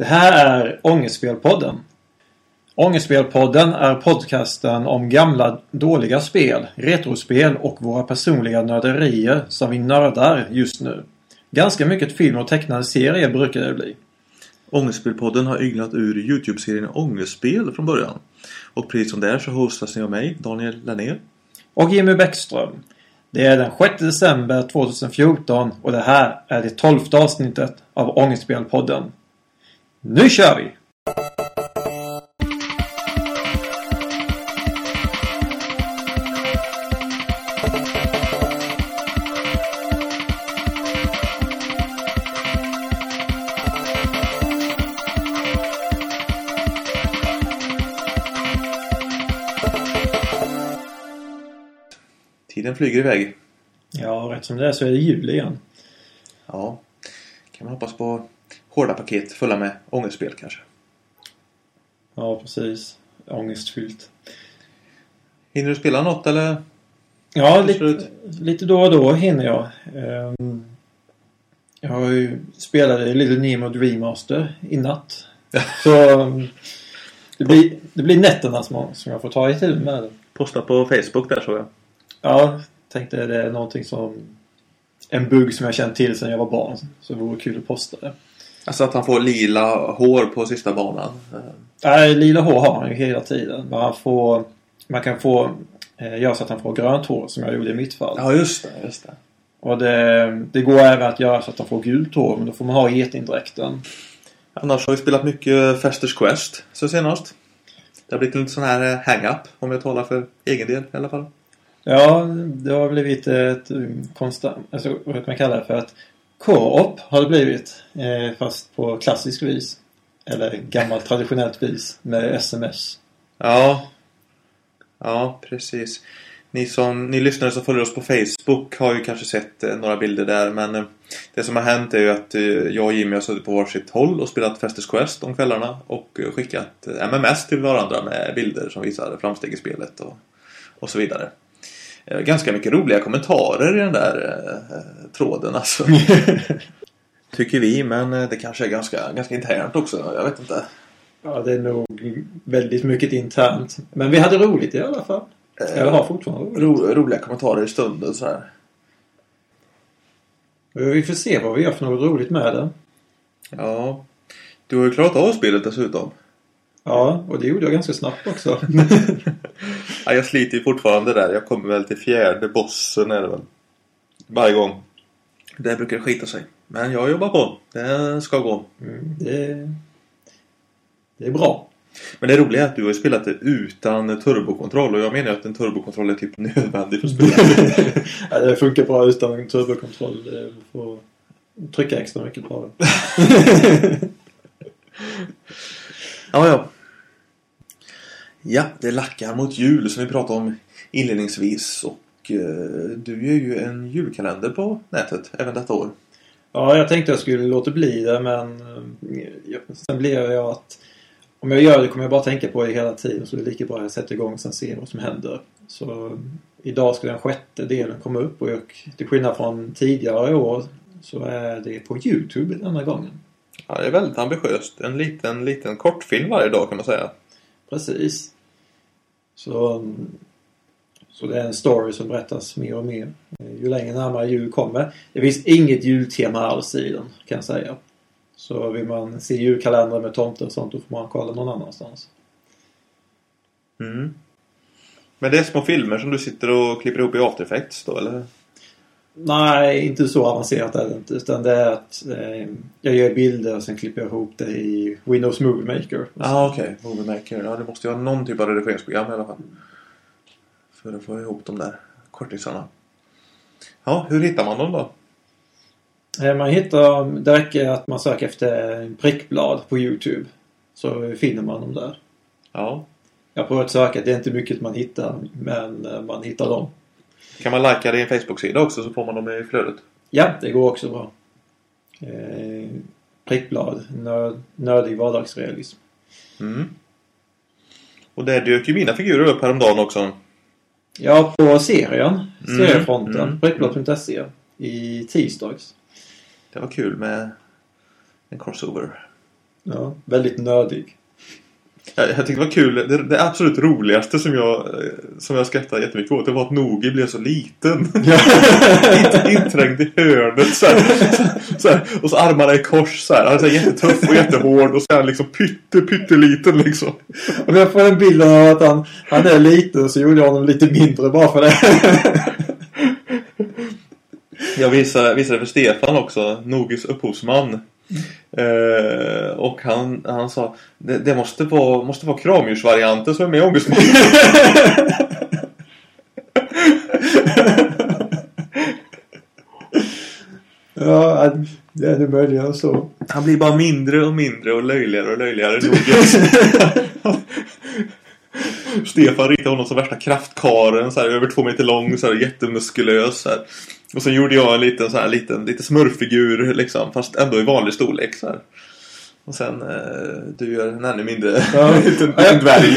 Det här är Ångestspelpodden. Ångestspelpodden är podcasten om gamla dåliga spel, retrospel och våra personliga nörderier som vi nördar just nu. Ganska mycket film och tecknade serier brukar det bli. Ångestspelpodden har ynglat ur Youtube-serien Ångestspel från början. Och precis som det är så hostas ni av mig, Daniel Lennéer. Och Jimmy Bäckström. Det är den 6 december 2014 och det här är det 12:e avsnittet av Ångestspelpodden. Nu kör vi! Tiden flyger iväg. Ja, rätt som det är så är det jul igen. Ja, kan man hoppas på hårda paket fulla med ångestspel kanske. Ja, precis. Ångestfyllt. Hinner du spela något eller? Ja, lite då och då hinner jag. Jag spelade Little Nemo Dream Master i natt. Så det blir nätterna som jag får ta i tid med. Posta på Facebook där så jag. Ja, tänkte det är någonting som en bugg som jag känt till sedan jag var barn. Så det vore kul att posta det. Alltså att han får lila hår på sista banan. Nej, lila hår har han ju hela tiden. Men man kan göra så att han får grönt hår som jag gjorde i mitt fall. Ja, just det. Och det går även att göra så att han får gult hår. Men då får man ha getindräkten. Annars har vi spelat mycket Festers Quest så senast. Det har blivit en sån här hang-up om jag talar för egen del i alla fall. Ja, det har blivit ett konstant, alltså vad man kallar det för att co-op har det blivit, fast på klassisk vis eller gammalt traditionellt vis med SMS. Ja, precis. Ni lyssnare som följer oss på Facebook har ju kanske sett några bilder där, men det som har hänt är ju att jag och Jimmy har suttit på varsitt håll och spelat Festers Quest om kvällarna och skickat MMS till varandra med bilder som visar framsteg i spelet och så vidare. Ganska mycket roliga kommentarer i den där tråden alltså. Tycker vi, men det kanske är ganska internt också, jag vet inte. Ja, det är nog väldigt mycket internt. Men vi hade roligt i alla fall. Jag har fortfarande roliga kommentarer i stunden så här. Vi får se vad vi gör för något roligt med det. Ja, du har ju klarat av spelet dessutom. Ja, och det gjorde jag ganska snabbt också. Ja, jag sliter ju fortfarande där. Jag kommer väl till fjärde bossen eller väl. Varje gång. Det brukar skita sig. Men jag jobbar på. Det ska gå. Mm, det är bra. Men det roliga är att du har spelat det utan turbokontroll. Och jag menar att en turbokontroll är typ nödvändig för spelet. Ja, det funkar bra utan turbokontroll. Du får trycka extra mycket på det. Ja. Ja, det lackar mot jul som vi pratade om inledningsvis och du gör ju en julkalender på nätet även detta år. Ja, jag tänkte jag skulle låta bli det, men sen blev jag att om jag gör det kommer jag bara tänka på det hela tiden, så det är lika bra att jag sätter igång och sen ser vad som händer. Så idag ska den sjätte delen komma upp och till skillnad från tidigare år så är det på Youtube denna gången. Ja, det är väldigt ambitiöst. En liten kortfilm varje dag kan man säga. Precis. Så det är en story som berättas mer och mer ju längre närmare jul kommer. Det finns inget jultema alls i den kan jag säga. Så vill man se julkalendrar med tomter och sånt, då får man kolla någon annanstans. Mm. Men det är små filmer som du sitter och klipper ihop i After Effects då, eller? Nej, inte så avancerat är det inte. Utan det är att jag gör bilder och sen klipper jag ihop det i Windows Movie Maker. Okej. Movie Maker. Ja, det måste ju ha någon typ av redigeringsprogram i alla fall. För att få ihop de där kortisarna. Ja, hur hittar man dem då? Det räcker att man söker efter prickblad på Youtube. Så finner man dem där. Ja. Jag har provat söka. Det är inte mycket man hittar, men man hittar dem. Kan man likea det i en Facebook-sida också så får man dem i flödet? Ja, det går också bra. Prickblad, nördig vardagsrealism. Mm. Och där dök ju mina figurer upp häromdagen också. Ja, på Seriefronten, prickblad.se i tisdags. Det var kul med en crossover. Ja, väldigt nödig. Jag tyckte det var kul. Det absolut roligaste som jag skrattade jättemycket åt, det var att Nogi blev så liten. Ja. Inträngd i hörnet så här, och så armarna i kors så här. Han är så här jättetuff och jättehård och så här liksom pytteliten liksom. Om jag får en bild av att han är liten, så gjorde jag honom lite mindre bara för det. Jag visade för Stefan också, Nogis upphovsman. Och han sa det måste vara kramdjursvarianten som är med i Ångestspelpodden. Ja, det är det möjliga så. Han blir bara mindre och mindre och löjligare. Stefan riktade honom som värsta kraftkaren så här, över 2 meter lång, så här, jättemuskulös så här. Och så gjorde jag en liten så här lite smurfigur liksom, fast ändå i vanlig storlek så här. Och sen du gör en ännu mindre, ja. en dvärg.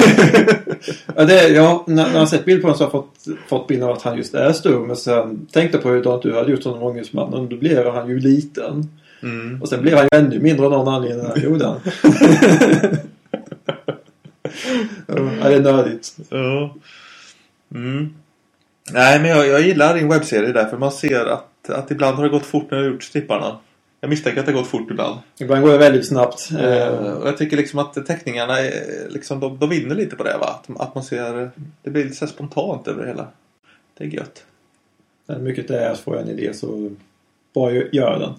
Ja, när jag sett bild på honom så har jag fått bilden av att han just är stor, men sen tänkte på hur du hade gjort honom Ångestmannen, och då blev han ju liten. Mm. Och sen blev han ju ännu mindre av någon anledning när han gjorde han. Ja, det är nödigt. Ja. Mm. Nej, men jag gillar din webbserie där, för man ser att ibland har det gått fort när du har gjort stripparna. Jag misstänker att det har gått fort ibland. Ibland går det väldigt snabbt. Och jag tycker liksom att teckningarna liksom, de vinner lite på det, va? Att man ser, det blir lite så spontant över det hela. Det är gött. Men mycket det är, så får jag en idé så bara gör den.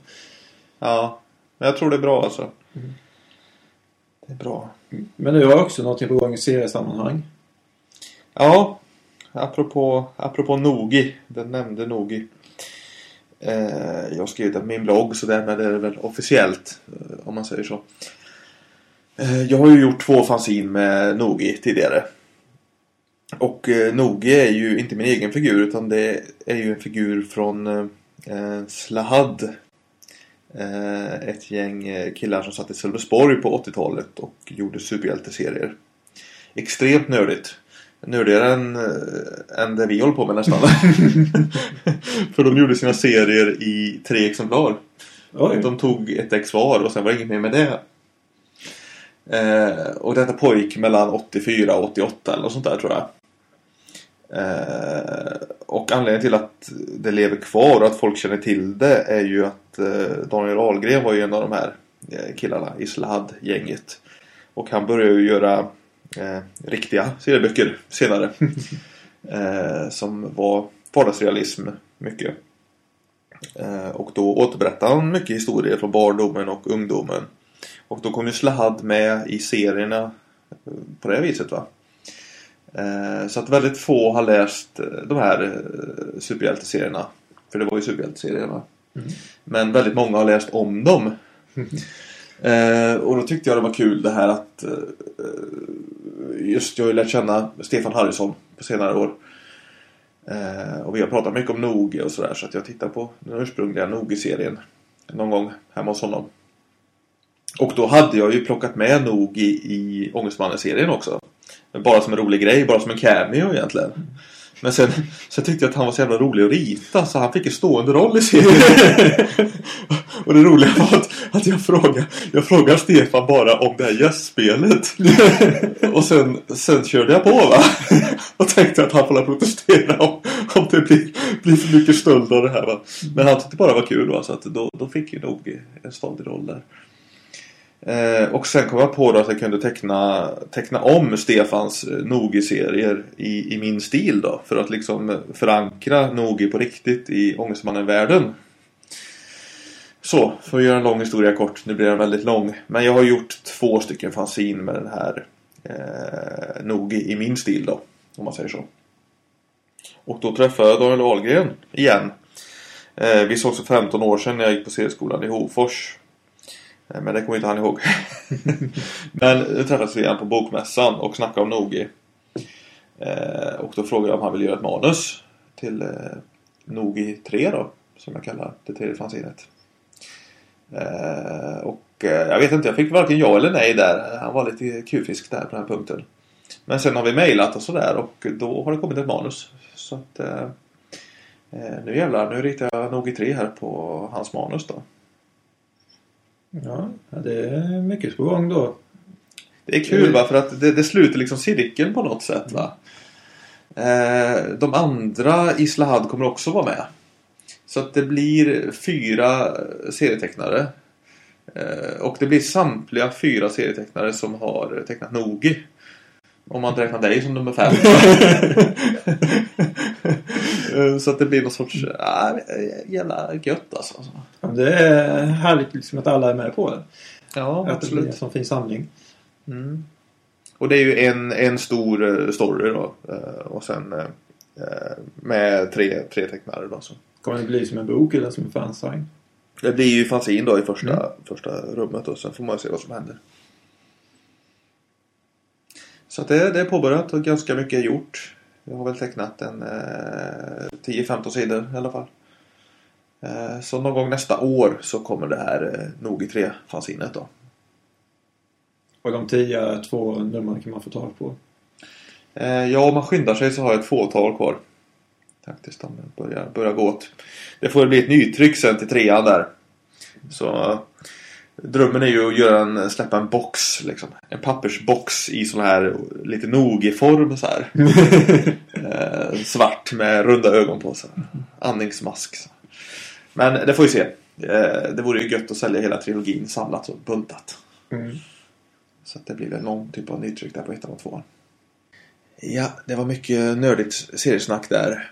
Ja, men jag tror det är bra alltså. Mm. Det är bra. Men du har också någonting på gång i seriesammanhang. Ja. Apropå Nogi, den nämnde Nogi. Jag skrev det på min blogg, så därmed är det väl officiellt, om man säger så. Jag har ju gjort 2 fanzine med Nogi tidigare. Och Nogi är ju inte min egen figur, utan det är ju en figur från Slahad. Ett gäng killar som satt i Sölvesborg på 80-talet och gjorde superhjälteserier. Extremt nördigt. Nördigare än det vi håller på med nästan. För de gjorde sina serier i 3 exemplar. Oj. De tog ett ex var och sen var det inget mer med det. Och detta pågick mellan 84 och 88 eller något sånt där, tror jag. Och anledningen till att det lever kvar och att folk känner till det är ju att Daniel Ahlgren var ju en av de här killarna i Sladd-gänget. Och han började ju göra riktiga serieböcker senare som var vardagsrealism mycket, och då återberättade han mycket historier från barndomen och ungdomen, och då kom ju Slahad med i serierna på det viset, va? Så att väldigt få har läst de här superhjälteserierna, för det var ju superhjälteserierna. Mm. Men väldigt många har läst om dem. Och då tyckte jag det var kul det här att just jag har lärt känna Stefan Harrison på senare år, och vi har pratat mycket om Nogi och sådär, så att jag tittar på den ursprungliga Nogi-serien någon gång hemma hos honom, och då hade jag ju plockat med Nogi i Ångestmannen-serien också, bara som en rolig grej, bara som en cameo egentligen. Men så tyckte jag att han var så jävla rolig att rita, så han fick en stående roll i serien. Och det roliga var att jag frågade Stefan bara om det här gästspelet. Och sen körde jag på, va? Och tänkte att han får protestera om det blir för mycket stöld av det här, va? Men han tyckte bara det var kul, va? Så att då fick ju nog en stående roll där. Och sen kom jag på då att jag kunde teckna om Stefans Nogi-serier i min stil då, för att liksom förankra Nogi på riktigt i Ångestmannen-världen. Så, för att göra en lång historia kort, nu blir den väldigt lång, men jag har gjort 2 stycken fanzine med den här Nogi i min stil då, om man säger så. Och då träffade jag Daniel Ahlgren igen. Vi sågs för 15 år sedan när jag gick på serieskolan i Hofors. Men det kommer inte han ihåg. Men då träffades vi igen på bokmässan och snackade om Nogi. Och då frågade jag om han ville göra ett manus till Nogi 3 då, som jag kallar det tredje fanzinet. Och jag vet inte, jag fick varken ja eller nej där. Han var lite kufisk där på den här punkten. Men sen har vi mejlat och sådär, och då har det kommit ett manus. Så att nu ritar jag Nogi 3 här på hans manus då. Ja, det är mycket på gång då. Det är kul va, för att det sluter liksom cirkeln på något sätt va. De andra i Slahad kommer också vara med. Så att det blir 4 serietecknare. Och det blir samtliga 4 serietecknare som har tecknat Nogi. Om man räknar dig som nummer 5. Så att det blir någon sorts jävla gött alltså. Ja, det är härligt liksom att alla är med på det. Ja, att absolut. Det blir en fin samling. Mm. Och det är ju en stor story då. Och sen med 3 tecknare då. Så. Kommer det bli som en bok eller som en fansign? Det blir ju fanzine då i första rummet. Och sen får man se vad som händer. Så att det är påbörjat och ganska mycket gjort. Jag har väl tecknat en 10-15 sidor i alla fall. Så någon gång nästa år så kommer det här Nogi 3-fanzinet då. Och de 10-2 nummer kan man få tag på? Ja, om man skyndar sig så har jag ett fåtal kvar. Faktiskt, de börjar gå åt. Det får bli ett nytryck sen till 3:an där. Så drömmen är ju att släppa en box liksom. En pappersbox i sån här lite Nogi-form så här. Svart med runda ögon på så här. Andningsmask så. Men det får vi se. Det vore ju gött att sälja hela trilogin samlat och buntat. Mm. Så att det blir väl någon typ av nytryck där på 1 och 2. Ja, det var mycket nördigt seriesnack där.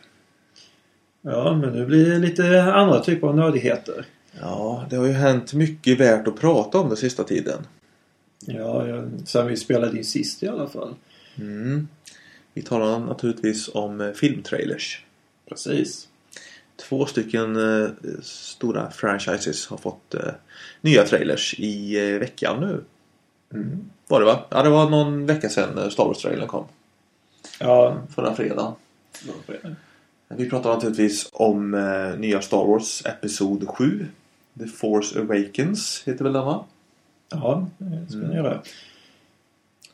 Ja, men nu blir det lite andra typer av nördigheter. Ja, det har ju hänt mycket värt att prata om den sista tiden. Ja, sen vi spelade in sist i alla fall. Mm. Vi talar naturligtvis om filmtrailers. Precis. 2 stycken stora franchises har fått nya trailers i veckan nu. Mm. Var det va? Ja, det var någon vecka sedan Star Wars-trailern kom. Ja. Förra fredagen. Vi pratar naturligtvis om nya Star Wars episod 7. The Force Awakens heter väl den va? Ja, det ska ni göra.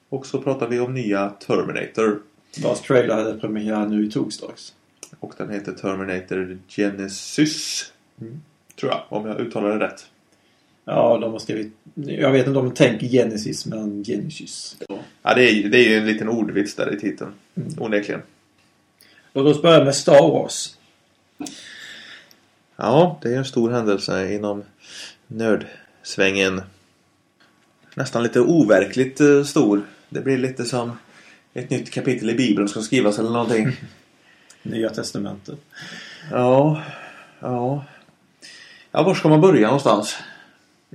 Och så pratar vi om nya Terminator. Vars trailer hade premiär nu i torsdags. Och den heter Terminator Genisys. Mm. Tror jag, om jag uttalar det rätt. Ja, de har skrivit... Jag vet inte om de tänker Genisys, men Genisys. Ja, det är ju en liten ordvits där i titeln. Mm. Onekligen. Låt oss börja med Star Wars. Ja, det är en stor händelse inom nördsvängen. Nästan lite overkligt stor. Det blir lite som ett nytt kapitel i Bibeln ska skrivas eller någonting. Nya testamentet. Ja. Ja, var ska man börja någonstans?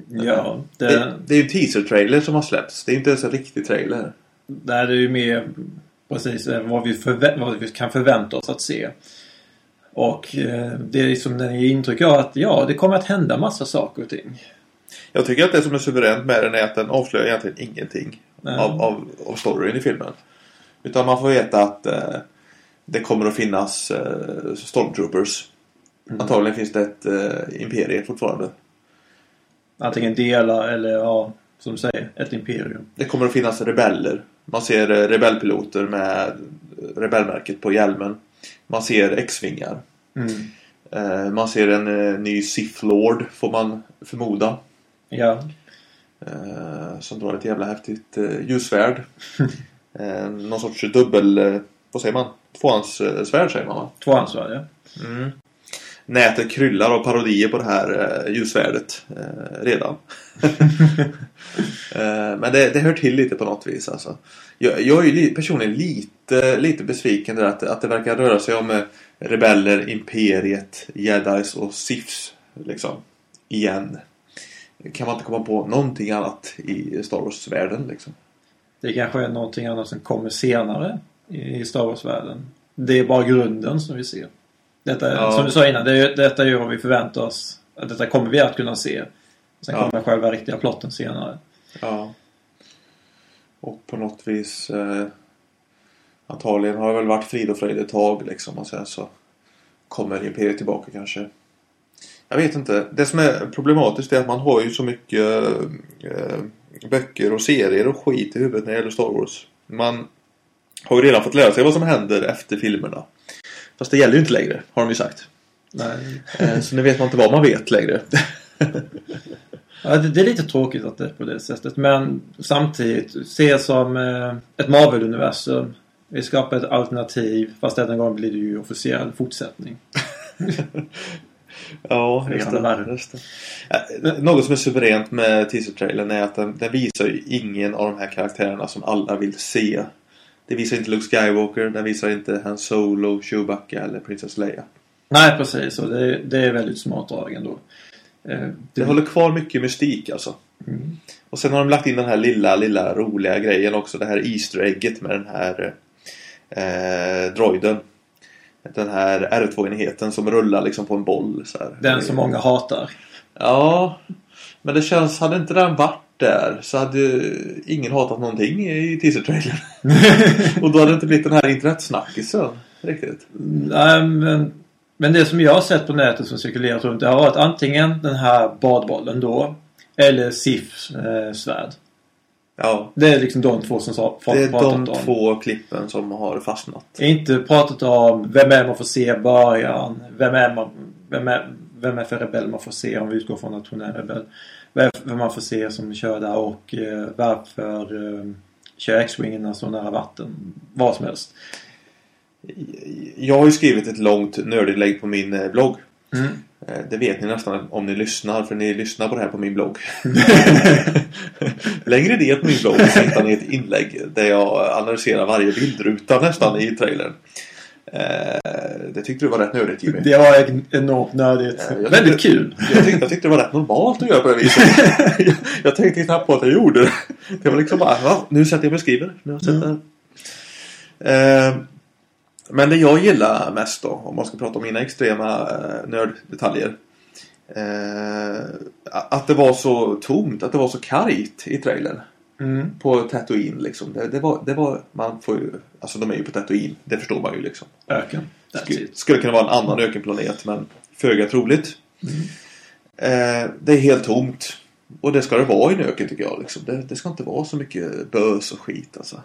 Ja, det är ju en teaser-trailer som har släppts. Det är inte ens en riktig trailer. Det här är ju mer precis vad vi kan förvänta oss att se. Och det är som den ger intryck av att ja, det kommer att hända massa saker och ting. Jag tycker att det som är suveränt med den är att den avslöjar egentligen ingenting av storyn i filmen. Utan man får veta att det kommer att finnas stormtroopers. Mm. Antagligen finns det ett imperium fortfarande. Antingen delar eller ja, som du säger, ett imperium. Det kommer att finnas rebeller. Man ser rebellpiloter med rebellmärket på hjälmen. Man ser X-vingar. Mm. Man ser en ny Sith Lord, får man förmoda. Ja. Som drar ett jävla häftigt ljusvärd. Någon sorts dubbel, vad säger man? Tvåhandsvärd säger man va? Tvåhandsvärd, ja. Mm. Nätet kryllar av parodier på det här ljusvärdet redan. Men det hör till lite på något vis alltså. Jag är ju personligen lite besviken där att det verkar röra sig om rebeller, imperiet, jedis och siths liksom igen. Kan man inte komma på någonting annat i Star Wars-världen liksom? Det kanske är någonting annat som kommer senare i Star Wars-världen. Det är bara grunden som vi ser. Detta, ja. Som du sa innan, detta är ju vad vi förväntar oss. Detta kommer vi att kunna se. Sen kommer själva riktiga plotten senare. Ja. Och på något vis antagligen har det väl varit frid och fröjd ett tag liksom. Och sen så kommer imperiet tillbaka kanske. Jag vet inte. Det som är problematiskt är att man har ju så mycket böcker och serier och skit i huvudet när det gäller Star Wars. Man har ju redan fått lära sig vad som händer efter filmerna. Fast det gäller ju inte längre, har de ju sagt. Nej. Så nu vet man inte vad man vet längre. Ja, det är lite tråkigt att det är på det sättet. Men samtidigt se som ett Marvel-universum. Vi skapar ett alternativ. Fast den gången blir det ju officiell fortsättning. Ja, just det, just det. Något som är suveränt med teaser-trailern är att den visar ju ingen av de här karaktärerna som alla vill se. Det visar inte Luke Skywalker, den visar inte Han Solo, Chewbacca eller Princess Leia. Nej, precis. Och det är väldigt smart drag ändå. Det håller kvar mycket mystik alltså. Mm. Och sen har de lagt in den här lilla roliga grejen också. Det här Easter egget med den här droiden. Den här R2-enheten som rullar liksom på en boll så här. Den som många hatar. Ja, men det känns, hade inte den varit där så hade ingen hatat någonting i teaser-trailern. Och då hade det inte blivit den här internetsnackisen riktigt. Nej, men det som jag har sett på nätet som cirkulerat runt, det har varit antingen den här badbollen då, eller Sifs svärd. Ja. Det är liksom de två som folk har pratat om. Det är de två klippen som har fastnat. Inte pratat om vem är man får se i början, vem är för rebell man får se om vi utgår från att hon är rebell. Vem man får se som kör där och varför kör X-wingarna så nära vatten, vad som helst. Jag har ju skrivit ett långt nördiglägg på min blogg. Mm. Det vet ni nästan om ni lyssnar, för ni lyssnar på det här på min blogg. Längre det på min blogg hittar ni ett inlägg där jag analyserar varje bildruta nästan i trailern. Det tyckte du var rätt nördigt, Jimmy. Det var enormt nördigt. Väldigt kul. Jag tyckte det var rätt normalt att göra på det viset. Jag tänkte inte på att jag gjorde det. Det var liksom bara, nu sätter jag mig och skriver. Men det jag gillar mest då, om man ska prata om mina extrema nörddetaljer, att det var så tomt, att det var så kargt i trailern. Mm. På Tatooine liksom. Det var man får ju, alltså de är ju på Tatooine, det förstår man ju liksom. Öken. Skulle kunna vara en annan ökenplanet, men föga troligt. Mm. Det är helt tomt. Och det ska det vara i en öken tycker jag liksom. Det ska inte vara så mycket bös och skit alltså.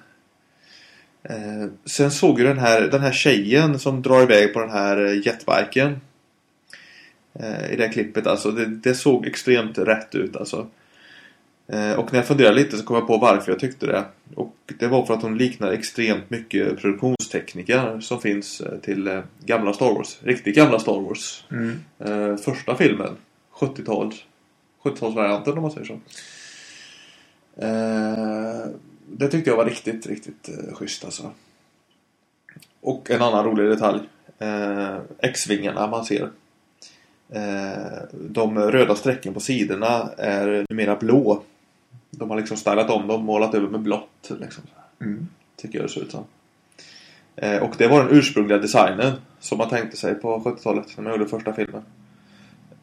Sen såg ju den här tjejen som drar iväg på den här jetbiken i det här klippet alltså, det såg extremt rätt ut alltså. Och när jag funderade lite så kom jag på varför jag tyckte det. Och det var för att hon liknar extremt mycket produktionstekniker som finns till gamla Star Wars. Riktigt gamla Star Wars. Mm. Första filmen, 70-talsvarianten om man säger så. Det tyckte jag var riktigt schysst alltså. Och en annan rolig detalj. X-vingarna man ser. De röda strecken på sidorna är numera blå. De har liksom stylat om dem, målat över med blått liksom. Mm. Tycker jag det ser ut som. Och det var den ursprungliga designen som man tänkte sig på 70-talet när man gjorde första filmen.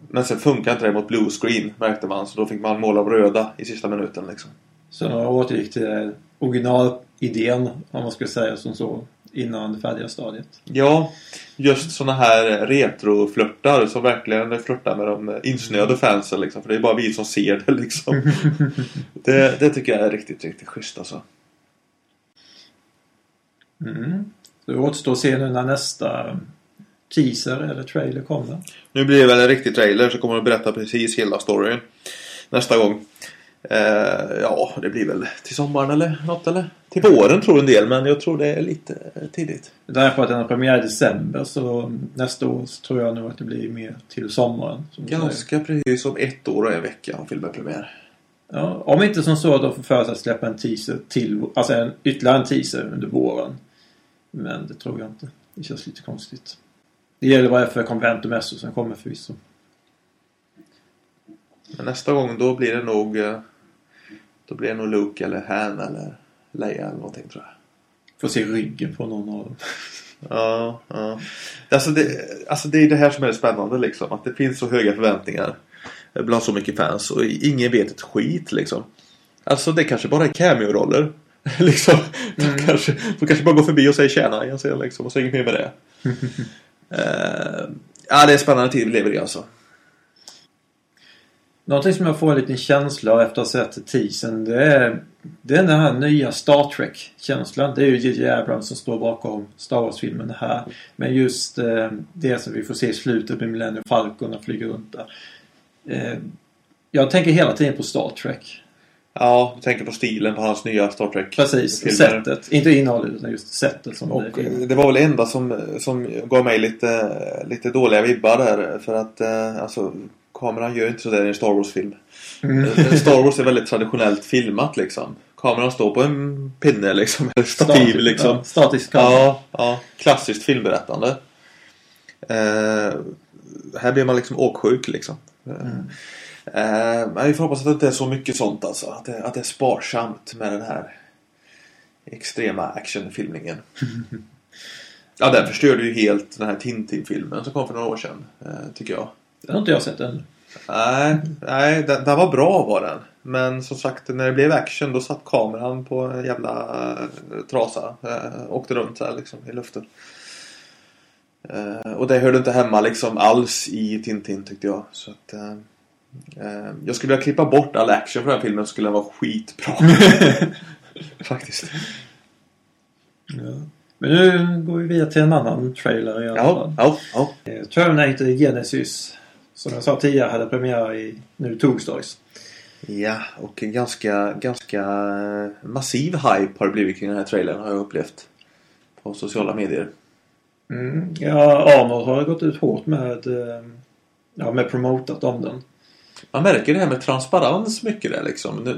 Men sen funkar inte det mot blue screen, märkte man. Så då fick man måla av röda i sista minuten liksom. Så några återgick till originalidén, om man skulle säga som så, innan det färdiga stadiet. Ja, just såna här retroflörtar som verkligen flörtar med de insnöade fansen liksom, för det är bara vi som ser det liksom. det tycker jag är riktigt schysst alltså. Mm. Det återstår att se nu när nästa teaser eller trailer kommer. Nu blir det väl en riktig trailer så kommer de berätta precis hela storyn nästa gång. Ja, det blir väl till sommaren eller något, eller till våren tror en del, men jag tror det är lite tidigt. Därför att den har premiär i december, så nästa år så tror jag nog att det blir mer till sommaren. Ganska precis om ett år och en vecka om filmen premiär. Ja, om inte som så att de får för sig att släppa en teaser till, alltså ytterligare en teaser under våren. Men det tror jag inte. Det känns lite konstigt. Det gäller bara för konvent och mässor som kommer förvisso. Men nästa gång då blir det nog... Då blir det nog Luke eller Han eller Leia eller någonting tror jag. Får se ryggen på någon av dem. Ja. Alltså det är det här som är spännande liksom. Att det finns så höga förväntningar bland så mycket fans. Och ingen vet ett skit liksom. Alltså det kanske bara är cameo-roller. Liksom. Mm. De kanske bara går förbi och säger tjena. Jag ser liksom och så inget mer med det. Ja, det är spännande tid vi lever i alltså. Någonting som jag får en liten känsla av efter att ha sett teasern, det är den här nya Star Trek-känslan. Det är ju J.J. Abrams som står bakom Star Wars-filmen här. Men just det som vi får se i slutet med Millennium Falcon och flyger runt där. Jag tänker hela tiden på Star Trek. Ja, jag tänker på stilen på hans nya Star Trek. Precis, filmer. Sättet. Inte innehållet utan just sättet som det. Det var väl det enda som gav mig lite dåliga vibbar där. För att alltså, kameran gör inte så där i en Star Wars-film. Mm. Star Wars är väldigt traditionellt filmat liksom. Kameran står på en pinne liksom. Eller stativ liksom. Ja, statisk kamera. Ja, klassiskt filmberättande. Här blir man liksom åksjuk liksom. Mm. Men vi får hoppas att det inte är så mycket sånt alltså. Att det är sparsamt med den här extrema actionfilmningen. Ja, den förstörde ju helt den här Tintin-filmen som kom för några år sedan, tycker jag. Den har inte jag sett än. Nej, den var bra var den. Men som sagt, när det blev action då satt kameran på en jävla trasa. Åkte runt så här liksom i luften. Och det hörde inte hemma liksom alls i Tintin tyckte jag. Så att... jag skulle vilja klippa bort all action från den här filmen, skulle den vara skitbra. Faktiskt. Ja. Men nu går vi vidare till en annan trailer i alla fall. Ja. Terminator Genisys, som jag sa tidigare, hade premiär nu torsdags. Ja, och en ganska massiv hype har det blivit kring den här trailern, har jag upplevt på sociala medier. Ja, Arnold har gått ut hårt med promotat om den. Man märker det här med transparens mycket där liksom.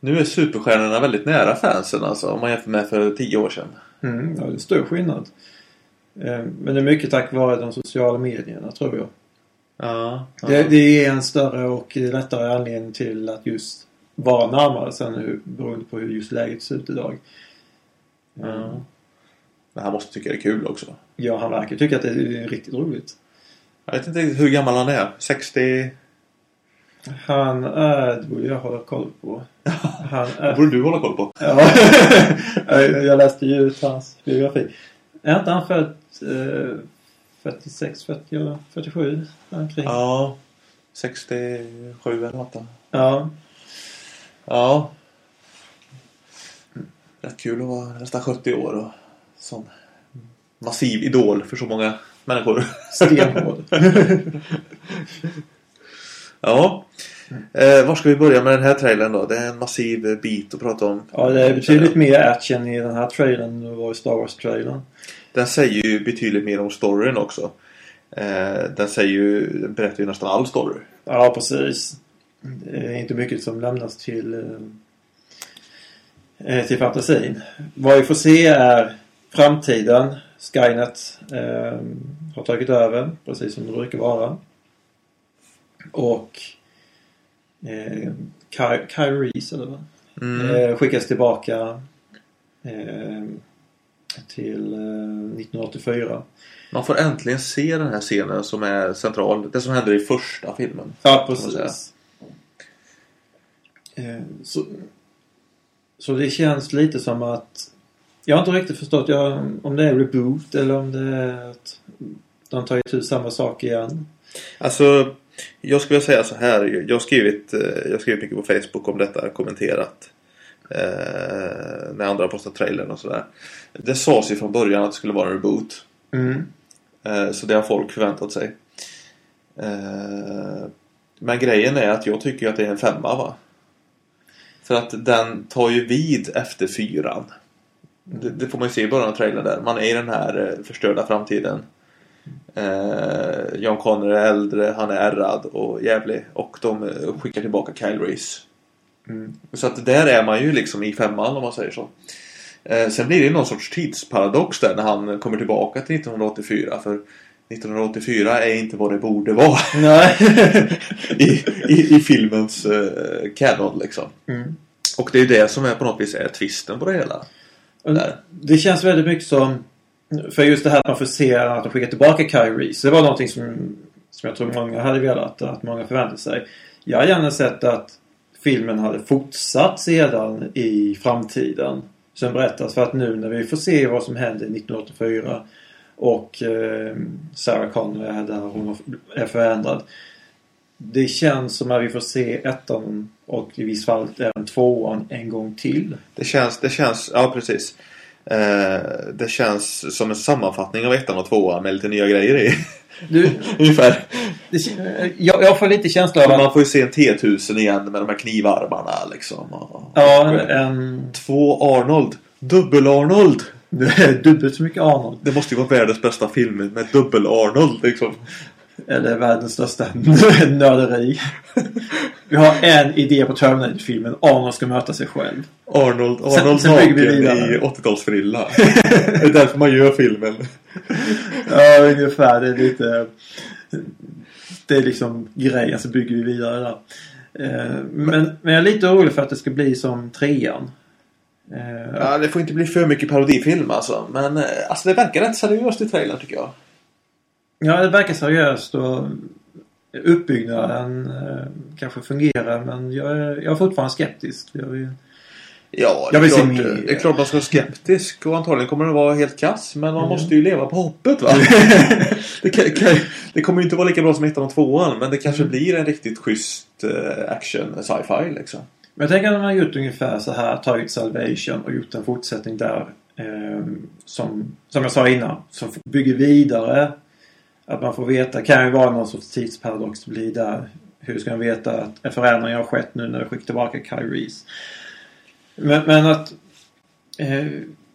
Nu är superstjärnorna väldigt nära fansen alltså, om man jämför med för 10 år sedan. Ja, det är en stor skillnad. Men det är mycket tack vare de sociala medierna, tror jag. Ja. Det är en större och lättare anledning till att just vara närmare sen nu, beroende på hur just läget ser ut idag. Ja. Men han måste tycka det är kul också. Ja, han verkar tycka att det är riktigt roligt. Jag vet inte hur gammal han är. 60... Han är... Det borde jag hålla koll på. Det borde du hålla koll på. Ja. Jag läste ju ut hans biografi. Är inte han född 46, 40, 47? Omkring. Ja. 67 eller något. Ja. Rätt kul att vara nästan 70 år och sån massiv idol för så många människor. Stenhård. Ja. Var ska vi börja med den här trailern då? Det är en massiv bit att prata om. Ja, det är betydligt mer action i den här trailern än vad Star Wars-trailern. Den säger ju betydligt mer om storyn också. Den berättar ju nästan all story. Ja, precis. Det är inte mycket som lämnas till fantasin. Vad vi får se är framtiden. Skynet har tagit över, precis som det brukar vara. Och Kyle Reese skickas tillbaka till 1984. Man får äntligen se den här scenen som är central. Det som händer i första filmen. Ja, precis. Så det känns lite som att... Jag har inte riktigt förstått om det är reboot eller om det är att de tar itu samma sak igen. Alltså, jag skulle säga så här. Jag har skrivit mycket på Facebook om detta, kommenterat. När andra har postat trailern och sådär. Det sades ju från början att det skulle vara en reboot. Så det har folk förväntat sig. Men grejen är att jag tycker att det är en 5, va? För att den tar ju vid efter 4. Det får man ju se i början av trailern där. Man är i den här förstörda framtiden. John Connor är äldre, han är ärrad och jävlig. Och de skickar tillbaka Kyle Reese. Så att där är man ju liksom i 5, om man säger så. Sen blir det någon sorts tidsparadox där när han kommer tillbaka till 1984. För 1984 är inte vad det borde vara. Nej. I filmens canon liksom. Och det är ju det som är på något vis är twisten på det hela. Det känns väldigt mycket som, för just det här att man får se att de skickar tillbaka Kyle Reese, det var någonting som jag tror många hade velat, att många förväntade sig. Jag har gärna sett att filmen hade fortsatt sedan i framtiden som berättas, för att nu när vi får se vad som hände 1984 och Sarah Connor är där hon är förändrad, det känns som att vi får se 1 och i viss fall även 2 en gång till. Det känns ja precis. Det känns som en sammanfattning av ettan och tvåan med lite nya grejer i. Du, ungefär. Jag får lite känsla av att... Man får ju se en T-1000 igen med de här knivarmarna liksom. Och, ja, två Arnold. Dubbel-Arnold. Det är dubbelt så mycket Arnold. Det måste ju vara världens bästa film med dubbel-Arnold liksom. Eller världens största nörderi. Vi har en idé på Terminator-filmen. Arnold ska möta sig själv. Arnold naken i 80-talsfrilla. Det är därför man gör filmen. Ja, ungefär. Det är lite... Det är liksom grejen, så bygger vi vidare där. Men jag är lite orolig för att det ska bli som trean. Ja, det får inte bli för mycket parodifilm alltså. Men alltså, det verkar rätt seriöst i trailern tycker jag. Ja, det verkar seriöst och uppbyggnaden kanske fungerar, men jag är fortfarande skeptisk. Det är klart man ska vara skeptisk och antagligen kommer det vara helt kass, men man måste ju leva på hoppet va? Det kommer ju inte vara lika bra som ettan och tvåan, men det kanske blir en riktigt schysst action sci-fi liksom. Men jag tänker att man har gjort ungefär så här, tagit Salvation och gjort en fortsättning där som jag sa innan, som bygger vidare. Att man får veta, kan ju vara någon sorts tidsparadox det blir där. Hur ska man veta att en förändring har skett nu när du skickar tillbaka Kyle Reese? Men att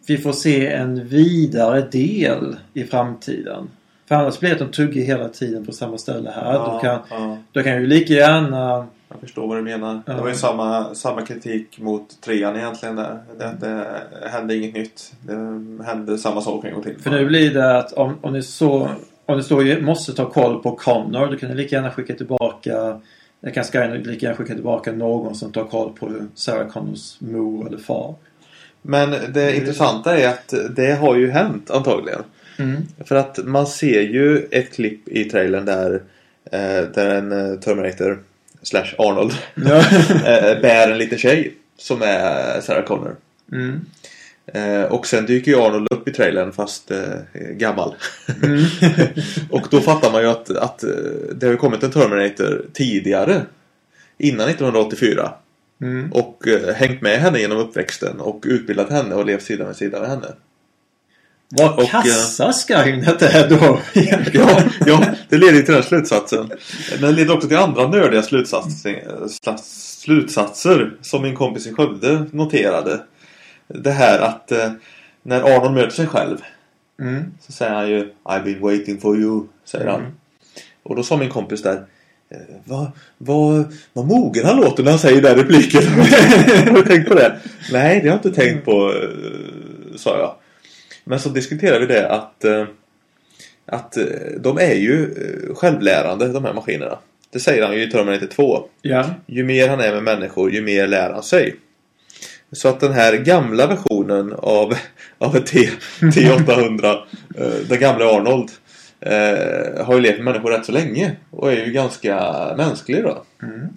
vi får se en vidare del i framtiden. För annars blir det att de tuggar hela tiden på samma ställe här. Ja, då kan ju lika gärna... Jag förstår vad du menar. Det var ju samma kritik mot trean egentligen där. Det hände inget nytt. Det hände samma sak en gång till. För nu blir det att om ni så... Om det står ju måste ta koll på Connor, då kan ni lika gärna skicka tillbaka någon som tar koll på Sarah Connors mor eller far. Men det intressanta är att det har ju hänt antagligen. Mm. För att man ser ju ett klipp i trailern där en Terminator / Arnold bär en liten tjej som är Sarah Connor. Mm. Och sen dyker ju Arnold upp i trailern fast gammal. Och då fattar man ju att det har ju kommit en Terminator tidigare, innan 1984. Och hängt med henne genom uppväxten och utbildat henne och levt sida vid sida med henne. Vad kassa Skynet är då? ja, det leder ju till den slutsatsen. Men det leder också till andra nördiga slutsatser som min kompis i Skövde noterade. Det här att när Arnold möter sig själv så säger han ju I've been waiting for you, säger han. Och då sa min kompis där vad mogen han låter när han säger den repliken. Har du tänkt på det? Nej, det har jag inte tänkt på, sa jag. Men så diskuterar vi det att de är ju självlärande, de här maskinerna. Det säger han ju i Terminator 2. Yeah. Ju mer han är med människor, ju mer lär han sig. Så att den här gamla versionen av T-800, den gamla Arnold, har ju levt med människor rätt så länge. Och är ju ganska mänsklig då.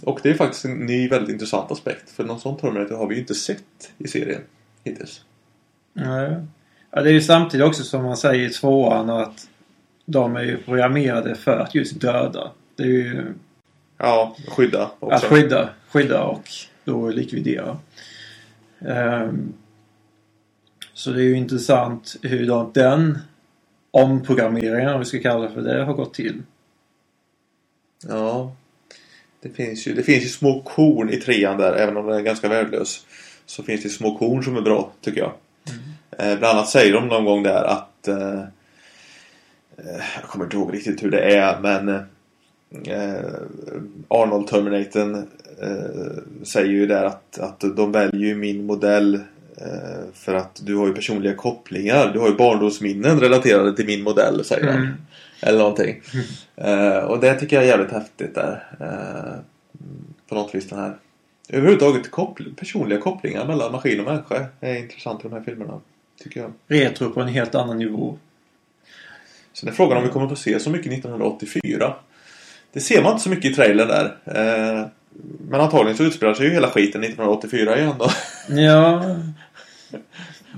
Och det är faktiskt en ny väldigt intressant aspekt. För någon sån Terminator har vi ju inte sett i serien hittills. Ja, det är ju samtidigt också som man säger i tvåan att de är ju programmerade för att just döda. Det är ju... Ja, skydda också. Att skydda och då likvidera. Så det är ju intressant hur den omprogrammeringen, om vi ska kalla det för det, har gått till. Ja, det finns ju små korn i trean där, även om den är ganska värdelös. Så finns det små korn som är bra, tycker jag. Bland annat säger de någon gång där att jag kommer inte ihåg riktigt hur det är, men Arnold Terminatorn säger ju där att de väljer ju min modell för att du har ju personliga kopplingar, du har ju barndomsminnen relaterade till min modell, säger han. Eller någonting. Och det tycker jag är jävligt häftigt där, på något vis den här överhuvudtaget personliga kopplingar mellan maskin och människa är intressant i de här filmerna, tycker jag. Retro på en helt annan nivå. Sen är frågan om vi kommer att se så mycket 1984. Det ser man inte så mycket i trailern där. Men antagligen så utspelar sig ju hela skiten 1984 igen då. Ja.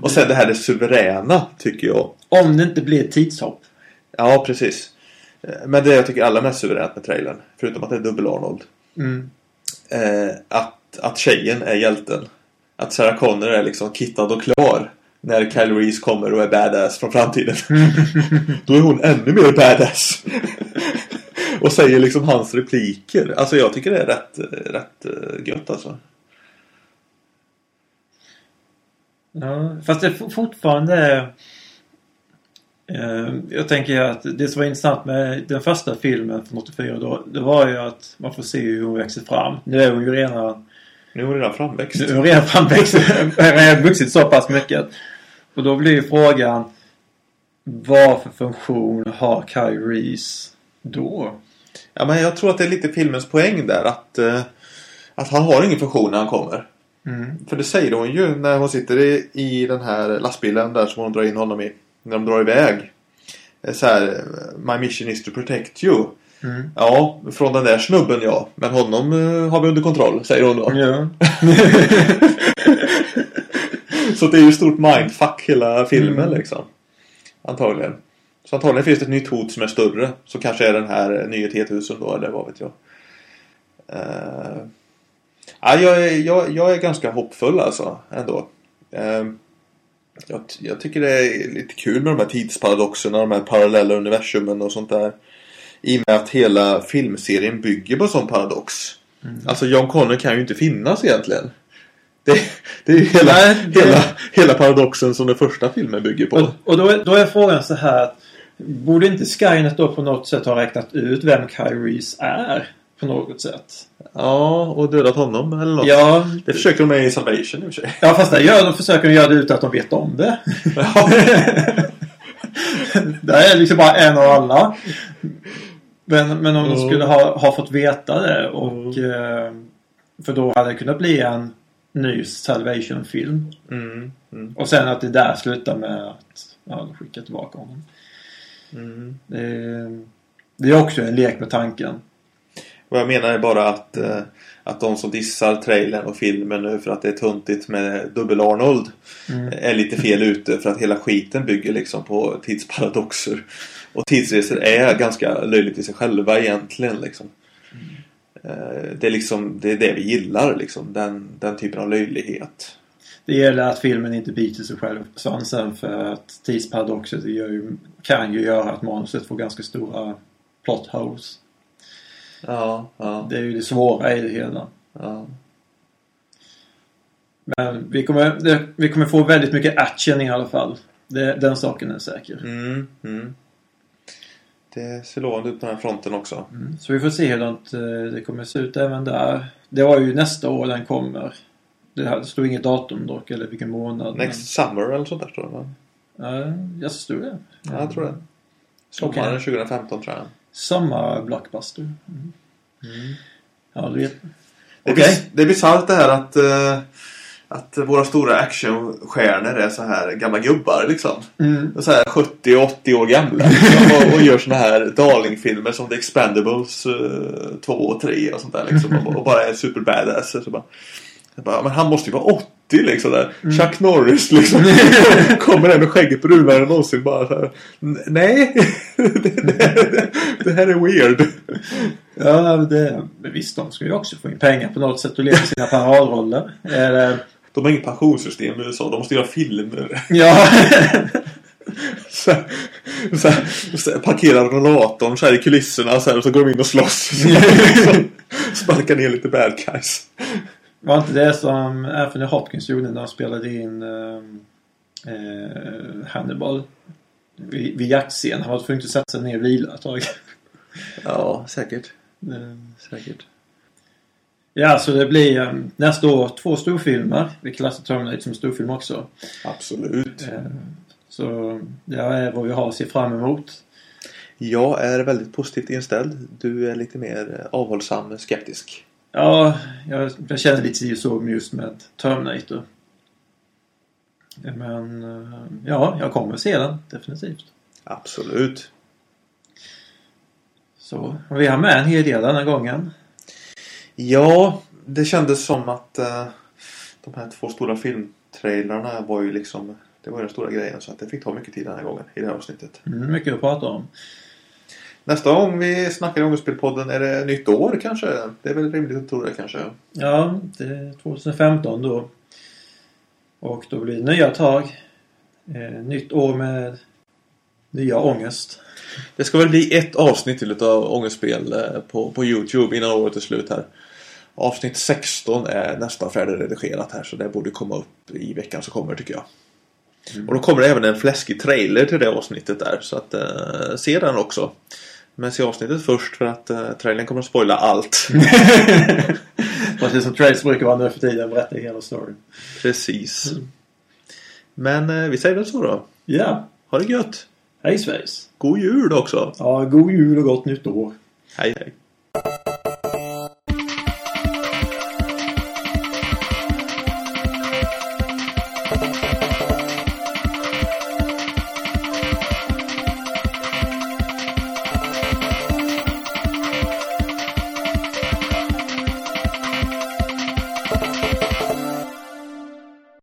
Och sen det här, det suveräna, tycker jag. Om det inte blir ett tidshopp. Ja, precis. Men det jag tycker alla mest suveränt med trailern, förutom att det är dubbel Arnold. Att tjejen är hjälten. Att Sarah Connor är liksom kittad och klar. när Kyle Reese kommer och är badass från framtiden. Då är hon ännu mer badass. Och säger liksom hans repliker. Alltså jag tycker det är rätt gött alltså. Ja, fast det är fortfarande... Jag tänker att det som var intressant med den första filmen från 84 då, det var ju att man får se hur hon växer fram. Nu är hon ju redan... Nu är hon redan framväxt. Nu är hon redan framväxt. Jag har vuxit så pass mycket. Och då blir ju frågan, vad för funktion har Kyle Reese då? Ja, men jag tror att det är lite filmens poäng där. Att han har ingen funktion när han kommer. Mm. För det säger hon ju när hon sitter i den här lastbilen där som hon drar in honom i. När de drar iväg. Så här, my mission is to protect you. Mm. Ja, från den där snubben, ja. Men honom har vi under kontroll, säger hon då. Ja. Så det är ju stort mindfuck hela filmen liksom. Antagligen. Så antagligen finns det ett nytt hot som är större. Så kanske är den här nya T-800 då, eller vad vet jag. Jag är ganska hoppfull alltså, ändå. Jag tycker det är lite kul med de här tidsparadoxerna, de här parallella universumen och sånt där. I och med att hela filmserien bygger på en sån paradox. Mm. Alltså John Connor kan ju inte finnas egentligen. Det är ju hela paradoxen som den första filmen bygger på. Och då är frågan så här. Borde inte Skynet då på något sätt ha räknat ut vem Kyle Reese är? På något sätt. Ja, och dödat honom eller något. Ja. Det försöker de med i Salvation i och för sig. Ja, fast de försöker de göra det utan att de vet om det. Ja. Det är liksom bara en av alla. Men om de skulle ha fått veta det. Och, för då hade det kunnat bli en ny Salvation-film. Mm. Mm. Och sen att det där slutar med att de skickar tillbaka honom. Mm. Det är också en lek med tanken. Och jag menar bara att de som dissar trailern och filmen nu för att det är tuntigt med dubbel Arnold är lite fel ute, för att hela skiten bygger liksom på tidsparadoxer. Och tidsresor är ganska löjligt i sig själva egentligen liksom. Det är det vi gillar liksom, den typen av löjlighet. Det gäller att filmen inte biter sig själv svansen, för att tidsparadoxer kan ju göra att manuset får ganska stora plot holes. Ja. Det är ju det svåra i det hela. Ja. Men vi kommer få väldigt mycket action i alla fall. Den saken är säker. Det ser lovande ut på den här fronten också. Så vi får se hur det kommer se ut även där. Det var ju nästa år den kommer. Det stod inget datum dock, eller vilken månad. Next summer eller sånt där tror jag. Jag stod det. Ja, jag tror det. Sommaren 2015 tror jag. Samma blockbuster. Ja, du vet. Det är bisarrt det här att våra stora actionstjärnor är så här gamla gubbar liksom. Så här 70-80 år gamla liksom, och gör såna här darlingfilmer som The Expendables 2 och 3 och sånt där liksom, och bara är super badass så bara, men han måste ju vara 80 liksom där. Chuck Norris liksom kommer där med skägget brunare än någonsin, bara så här. Nej. Det här är weird. Ja, men visst, de ska ju också få in pengar på något sätt och leva sina paradroller. De har inget pensionssystem i USA, de måste göra filmer. Ja. Så parkerar rollatorn så här i kulisserna så här, och så går de in och slåss. Sparkar ner lite bad guys. Var inte det som Anthony Hopkins gjorde när han spelade in Hannibal vid jaktscen? Han var tvungen att sätta sig ner och vila ett tag. Ja, säkert. Säkert. Ja, så det blir nästa år 2 storfilmer. Vi klassar Terminator som storfilm också. Absolut. Så det är vad vi har att se fram emot. Jag är väldigt positivt inställd. Du är lite mer avhållsam, skeptisk. Ja, jag känner lite så just med Terminator. Men ja, jag kommer se den, definitivt. Absolut. Så, och vi har med en hel del den här gången. Ja, det kändes som att de här 2 stora filmtrailerna var ju liksom, det var den stora grejen, så att det fick ta mycket tid den här gången i det här avsnittet. Mycket att prata om. Nästa gång vi snackar i Ångestspelpodden är det nytt år kanske. Det är väl rimligt att tro det kanske. Ja, det är 2015 då. Och då blir det nya tag. Nytt år med nya ångest. Det ska väl bli ett avsnitt till av ångestspel på YouTube innan året är slut här. Avsnitt 16 är nästan färdigredigerat här, så det borde komma upp i veckan så kommer, tycker jag. Mm. Och då kommer det även en fläskig trailer till det avsnittet där, så att se den också. Men se avsnittet först, för att trailern kommer att spoila allt. Precis som trailers brukar vara nu för tiden, berätta hela storyn. Precis. Mm. Men vi säger väl så då. Ja. Yeah. Ha det gött. Hej Sveriges. God jul också. Ja, god jul och gott nytt år. Hej hej.